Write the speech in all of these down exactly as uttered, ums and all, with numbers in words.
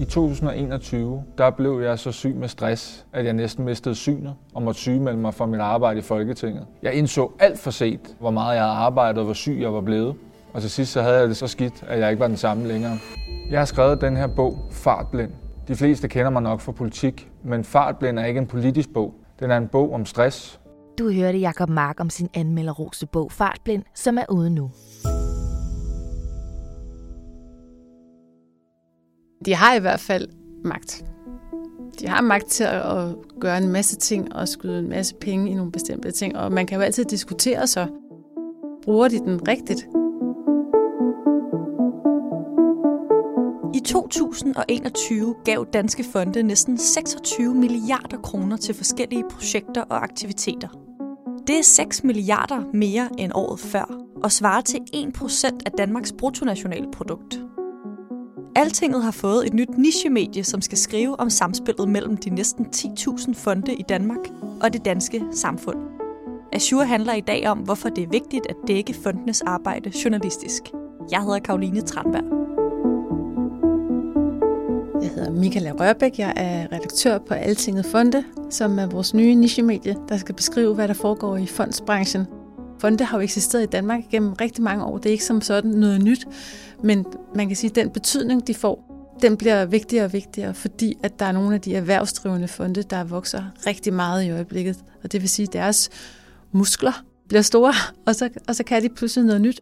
I to tusind og enogtyve, der blev jeg så syg med stress, at jeg næsten mistede synet og måtte sygemelde mig fra mit arbejde i Folketinget. Jeg indså alt for sent, hvor meget jeg havde arbejdet og hvor syg jeg var blevet. Og til sidst så havde jeg det så skidt, at jeg ikke var den samme længere. Jeg har skrevet den her bog, Fartblind. De fleste kender mig nok fra politik, men Fartblind er ikke en politisk bog. Den er en bog om stress. Du hørte Jacob Mark om sin anmelderrose bog Fartblind, som er ude nu. De har i hvert fald magt. De har magt til at gøre en masse ting og skyde en masse penge i nogle bestemte ting, og man kan jo altid diskutere så. Bruger de den rigtigt? I to tusind og enogtyve gav Danske Fonde næsten seksogtyve milliarder kroner til forskellige projekter og aktiviteter. Det er seks milliarder mere end året før, og svarer til en procent af Danmarks bruttonationalprodukt. Altinget har fået et nyt nichemedie, som skal skrive om samspillet mellem de næsten ti tusind fonde i Danmark og det danske samfund. Azure handler i dag om, hvorfor det er vigtigt at dække fondenes arbejde journalistisk. Jeg hedder Caroline Trændberg. Jeg hedder Michaela Rørbæk. Jeg er redaktør på Altinget Fonde, som er vores nye nichemedie, der skal beskrive, hvad der foregår i fondsbranchen. Fonde har jo eksisteret i Danmark gennem rigtig mange år. Det er ikke som sådan noget nyt, men man kan sige, at den betydning, de får, den bliver vigtigere og vigtigere, fordi at der er nogle af de erhvervsdrivende fonde, der vokser rigtig meget i øjeblikket. Og det vil sige, at deres muskler bliver store, og så, og så kan de pludselig noget nyt.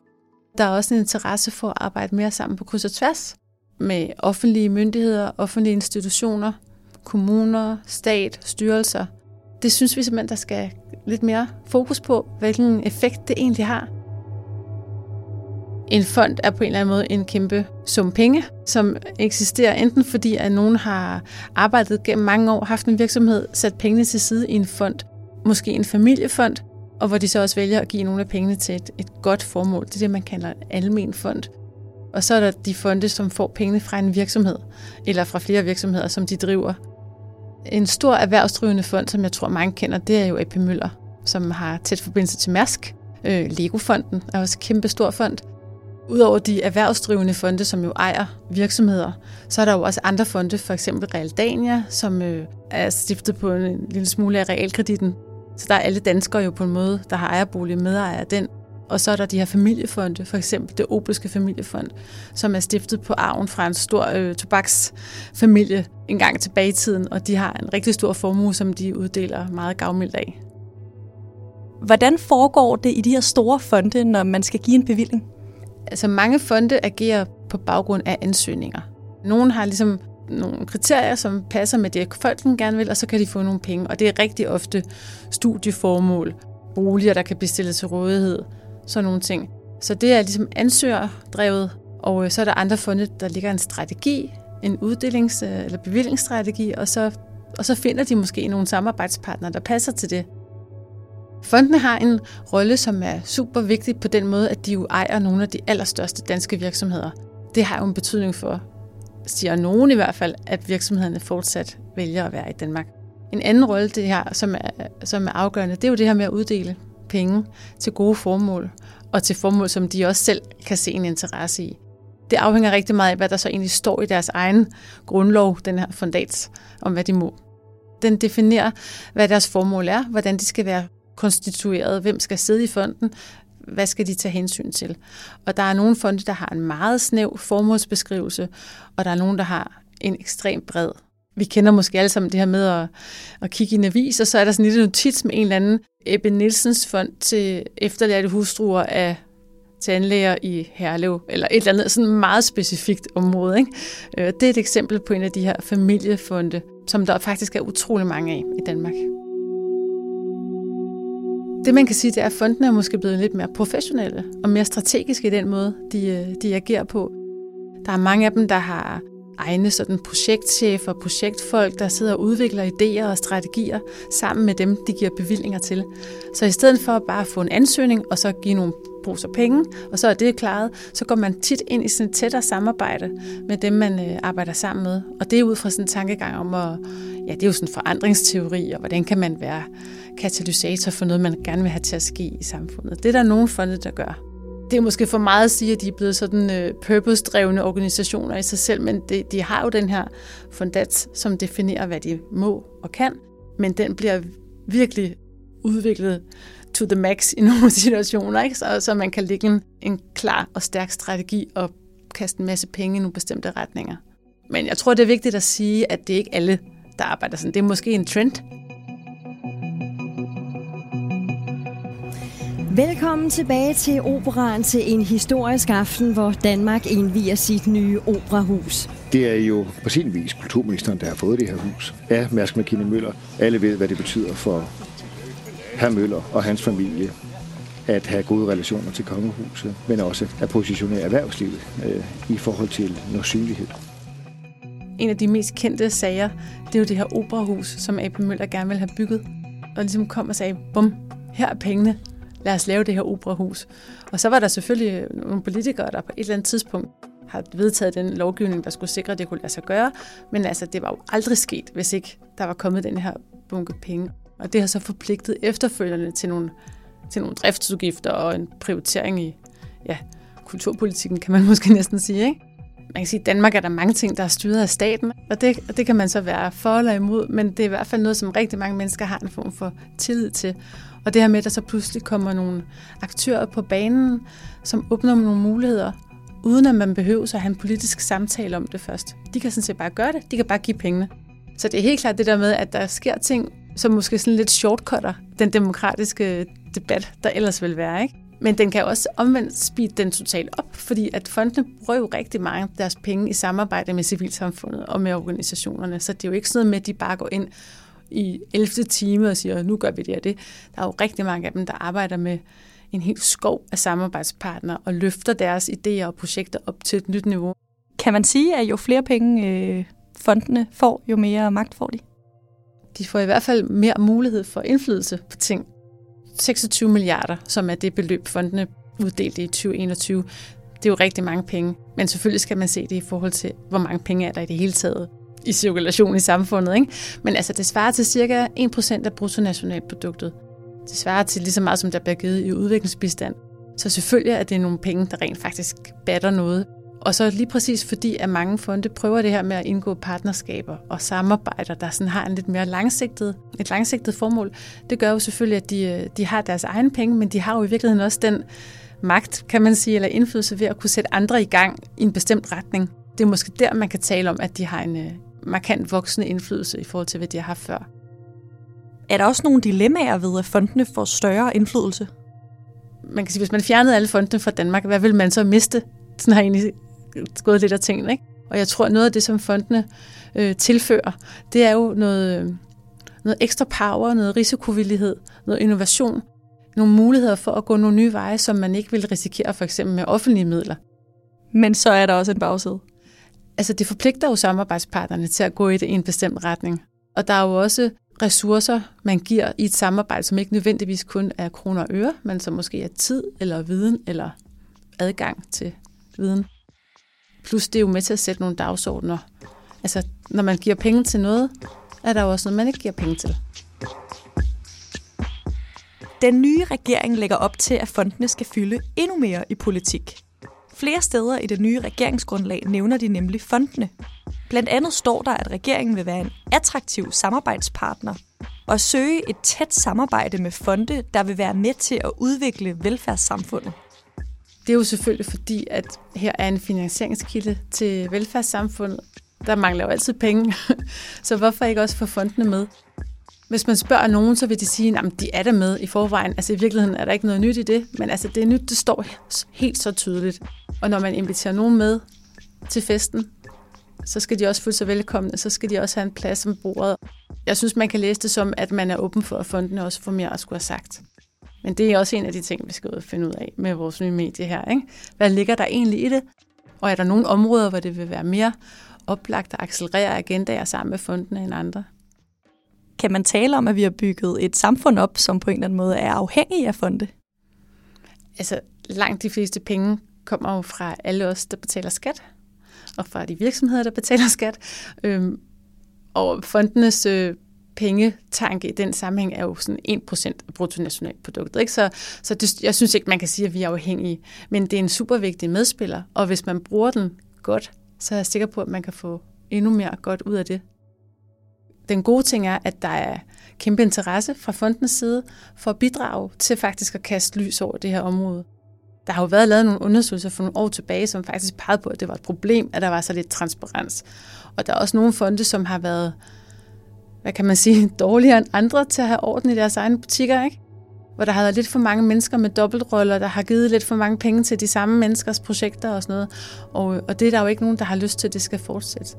Der er også en interesse for at arbejde mere sammen på kryds og tværs med offentlige myndigheder, offentlige institutioner, kommuner, stat, styrelser. Det synes vi simpelthen, der skal lidt mere fokus på, hvilken effekt det egentlig har. En fond er på en eller anden måde en kæmpe sum penge, som eksisterer enten fordi, at nogen har arbejdet gennem mange år, haft en virksomhed, sat pengene til side i en fond, måske en familiefond, og hvor de så også vælger at give nogle af pengene til et, et godt formål. Det er det, man kalder en almen fond. Og så er der de fonde, som får pengene fra en virksomhed, eller fra flere virksomheder, som de driver. En stor erhvervsdrivende fond, som jeg tror mange kender, det er jo A P Møller, som har tæt forbindelse til Mærsk. Øh, Lego-fonden er også en kæmpe stor fond. Udover de erhvervsdrivende fonde, som jo ejer virksomheder, så er der jo også andre fonde, for eksempel Realdania, som øh, er stiftet på en lille smule af realkreditten. Så der er alle danskere jo på en måde, der har ejerbolig, medejer af den. Og så er der de her familiefonde, for eksempel det Obelske familiefond, som er stiftet på arven fra en stor øh, tobaksfamilie en gang tilbage i tiden, og de har en rigtig stor formue, som de uddeler meget gavmildt af. Hvordan foregår det i de her store fonde, når man skal give en bevilling? Altså mange fonde agerer på baggrund af ansøgninger. Nogle har ligesom nogle kriterier, som passer med det, folken gerne vil, og så kan de få nogle penge, og det er rigtig ofte studieformål, boliger, der kan blive stillet til rådighed, sådan nogle ting. Så det er ligesom ansøgerdrevet, og så er der andre fonde, der ligger en strategi, en uddelings- eller bevillingsstrategi, og så, og så finder de måske nogle samarbejdspartnere, der passer til det. Fondene har en rolle, som er super vigtig på den måde, at de jo ejer nogle af de allerstørste danske virksomheder. Det har jo en betydning for, siger nogen i hvert fald, at virksomhederne fortsat vælger at være i Danmark. En anden rolle, det her, som er, som er afgørende, det er jo det her med at uddele penge til gode formål, og til formål, som de også selv kan se en interesse i. Det afhænger rigtig meget af, hvad der så egentlig står i deres egen grundlov, den her fundats, om hvad de må. Den definerer, hvad deres formål er, hvordan de skal være konstitueret, hvem skal sidde i fonden, hvad skal de tage hensyn til. Og der er nogle fonde, der har en meget snæv formålsbeskrivelse, og der er nogle, der har en ekstremt bred. Vi kender måske alle sammen det her med at, at kigge i en avis, og så er der sådan en lille notits med en eller anden Ebbe Nielsens fond til efterladte hustruer af tandlæger i Herlev, eller et eller andet sådan meget specifikt område, ikke? Det er et eksempel på en af de her familiefonde, som der faktisk er utrolig mange af i Danmark. Det man kan sige, det er, at fondene er måske blevet lidt mere professionelle og mere strategiske i den måde, de, de agerer på. Der er mange af dem, der har egne sådan projektchefer og projektfolk, der sidder og udvikler idéer og strategier sammen med dem, de giver bevillinger til. Så i stedet for bare at få en ansøgning og så give nogle poser penge, og så er det klaret, så går man tit ind i sådan et tættere samarbejde med dem, man arbejder sammen med. Og det er ud fra sådan en tankegang om, at, ja, det er jo sådan en forandringsteori, og hvordan kan man være katalysator for noget, man gerne vil have til at ske i samfundet. Det er der nogle fonde, der gør. Det er måske for meget at sige, at de er blevet sådan purpose-drevne organisationer i sig selv, men de, de har jo den her fondats, som definerer, hvad de må og kan, men den bliver virkelig udviklet to the max i nogle situationer, ikke? Så, så man kan lægge en, en klar og stærk strategi og kaste en masse penge i nogle bestemte retninger. Men jeg tror, det er vigtigt at sige, at det er ikke alle, der arbejder sådan. Det er måske en trend. Velkommen tilbage til Operaen til en historisk aften, hvor Danmark indvier sit nye operahus. Det er jo på sin vis kulturministeren, der har fået det her hus af Mærsk Mc-Kinney Møller. Alle ved, hvad det betyder for hr. Møller og hans familie at have gode relationer til kongehuset, men også at positionere erhvervslivet øh, i forhold til noget synlighed. En af de mest kendte sager, det er jo det her operahus, som A P. Møller gerne ville have bygget. Og ligesom kom og sagde, bum, her er pengene. Lad os lave det her operahus. Og så var der selvfølgelig nogle politikere, der på et eller andet tidspunkt har vedtaget den lovgivning, der skulle sikre, at det kunne lade sig gøre. Men altså, det var jo aldrig sket, hvis ikke der var kommet den her bunke penge. Og det har så forpligtet efterfølgerne til nogle, til nogle driftsudgifter og en prioritering i ja, kulturpolitikken, kan man måske næsten sige, ikke? Man kan sige, at Danmark er der mange ting, der er styret af staten, og det, og det kan man så være for eller imod, men det er i hvert fald noget, som rigtig mange mennesker har en form for tillid til. Og det her med, at der så pludselig kommer nogle aktører på banen, som åbner nogle muligheder, uden at man behøver at have en politisk samtale om det først. De kan sådan set bare gøre det, de kan bare give pengene. Så det er helt klart det der med, at der sker ting, som måske sådan lidt shortcutter den demokratiske debat, der ellers vil være, ikke? Men den kan også omvendt speede den totalt op, fordi at fondene bruger jo rigtig mange deres penge i samarbejde med civilsamfundet og med organisationerne. Så det er jo ikke sådan noget med, at de bare går ind i ellevte time og siger, nu gør vi det og det. Der er jo rigtig mange af dem, der arbejder med en hel skov af samarbejdspartnere og løfter deres idéer og projekter op til et nyt niveau. Kan man sige, at jo flere penge øh, fondene får, jo mere magt får de? De får i hvert fald mere mulighed for indflydelse på ting. seksogtyve milliarder, som er det beløb, fondene uddelte i tyve enogtyve. Det er jo rigtig mange penge, men selvfølgelig skal man se det i forhold til, hvor mange penge er der i det hele taget i cirkulation i samfundet, ikke? Men altså, det svarer til cirka en procent af bruttonationalproduktet. Det svarer til lige så meget, som der bliver givet i udviklingsbistand. Så selvfølgelig er det nogle penge, der rent faktisk batter noget. Og så lige præcis fordi, at mange fonde prøver det her med at indgå partnerskaber og samarbejder, der sådan har en lidt mere langsigtet, et langsigtet formål, det gør jo selvfølgelig, at de, de har deres egne penge, men de har jo i virkeligheden også den magt, kan man sige, eller indflydelse ved at kunne sætte andre i gang i en bestemt retning. Det er måske der, man kan tale om, at de har en markant voksende indflydelse i forhold til, hvad de har haft før. Er der også nogle dilemmaer ved, at fondene får større indflydelse? Man kan sige, hvis man fjernede alle fondene fra Danmark, hvad vil man så miste? Sådan har egentlig gået lidt af tingene, ikke? Og jeg tror, noget af det, som fondene øh, tilfører, det er jo noget, noget ekstra power, noget risikovillighed, noget innovation, nogle muligheder for at gå nogle nye veje, som man ikke vil risikere, for eksempel med offentlige midler. Men så er der også en bagside. Altså, det forpligter jo samarbejdspartnerne til at gå i det i en bestemt retning. Og der er jo også ressourcer, man giver i et samarbejde, som ikke nødvendigvis kun er kroner og øre, men som måske er tid eller viden eller adgang til viden. Plus det er jo med til at sætte nogle dagsordner. Altså, når man giver penge til noget, er der jo også noget, man ikke giver penge til. Den nye regering lægger op til, at fondene skal fylde endnu mere i politik. Flere steder i det nye regeringsgrundlag nævner de nemlig fondene. Blandt andet står der, at regeringen vil være en attraktiv samarbejdspartner og søge et tæt samarbejde med fonde, der vil være med til at udvikle velfærdssamfundet. Det er jo selvfølgelig fordi, at her er en finansieringskilde til velfærdssamfundet. Der mangler jo altid penge, så hvorfor ikke også få fondene med? Hvis man spørger nogen, så vil de sige, at de er der med i forvejen. Altså i virkeligheden er der ikke noget nyt i det, men altså det er nyt, det står helt så tydeligt. Og når man inviterer nogen med til festen, så skal de også føle sig velkomne, så skal de også have en plads om bordet. Jeg synes, man kan læse det som, at man er åben for, at fondene også får mere at skulle have sagt. Men det er også en af de ting, vi skal ud og finde ud af med vores nye medie her, ikke? Hvad ligger der egentlig i det? Og er der nogle områder, hvor det vil være mere oplagt at accelerere agendaer sammen med fondene end andre? Kan man tale om, at vi har bygget et samfund op, som på en eller anden måde er afhængig af fonde? Altså, langt de fleste penge kommer jo fra alle os, der betaler skat, og fra de virksomheder, der betaler skat. Øhm, og fondenes øh, pengetanke i den sammenhæng er jo sådan en procent af bruttonationalproduktet, ikke? Så, så det, jeg synes ikke, man kan sige, at vi er afhængige. Men det er en super vigtig medspiller, og hvis man bruger den godt, så er jeg sikker på, at man kan få endnu mere godt ud af det. Den gode ting er, at der er kæmpe interesse fra fondens side for at bidrage til faktisk at kaste lys over det her område. Der har jo været lavet nogle undersøgelser for nogle år tilbage, som faktisk pegede på, at det var et problem, at der var så lidt transparens. Og der er også nogle fonde, som har været, hvad kan man sige, dårligere end andre til at have orden i deres egne butikker, ikke? Hvor der har været lidt for mange mennesker med dobbeltroller, der har givet lidt for mange penge til de samme menneskers projekter og sådan noget. Og, og det er der jo ikke nogen, der har lyst til, at det skal fortsætte.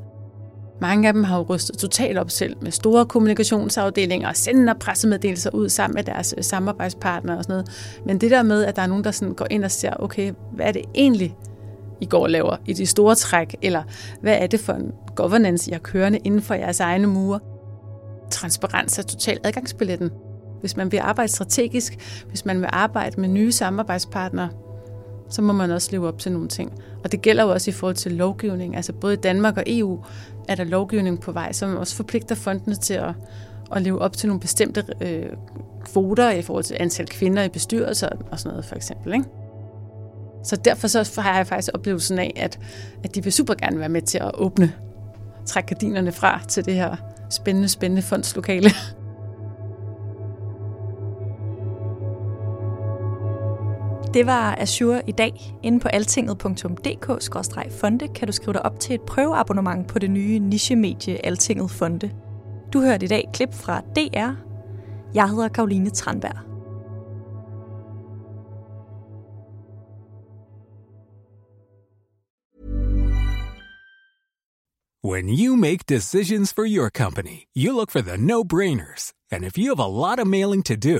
Mange af dem har jo rystet totalt op selv med store kommunikationsafdelinger og sender pressemeddelelser ud sammen med deres samarbejdspartnere og sådan noget. Men det der med, at der er nogen, der sådan går ind og siger, okay, hvad er det egentlig, I går og laver i de store træk? Eller hvad er det for en governance, I har kørende inden for jeres egne mure? Transparens er totalt adgangsbilletten. Hvis man vil arbejde strategisk, hvis man vil arbejde med nye samarbejdspartnere, så må man også leve op til nogle ting. Og det gælder jo også i forhold til lovgivning. Altså både i Danmark og E U er der lovgivning på vej, som også forpligter fondene til at, at leve op til nogle bestemte øh, kvoter i forhold til antal kvinder i bestyrelser og sådan noget for eksempel, ikke? Så derfor så har jeg faktisk oplevelsen af, at, at de vil super gerne være med til at åbne, trække gardinerne fra til det her spændende, spændende fondslokale. Det var Azure i dag. Inde på altinget punktum d k bindestreg fonde kan du skrive dig op til et prøveabonnement på det nye nichemedie Altinget Fonde. Du hørte i dag klip fra D R. Jeg hedder Caroline Trændberg. When you make decisions for your company, you look for the no-brainers. And if you have a lot of mailing to do,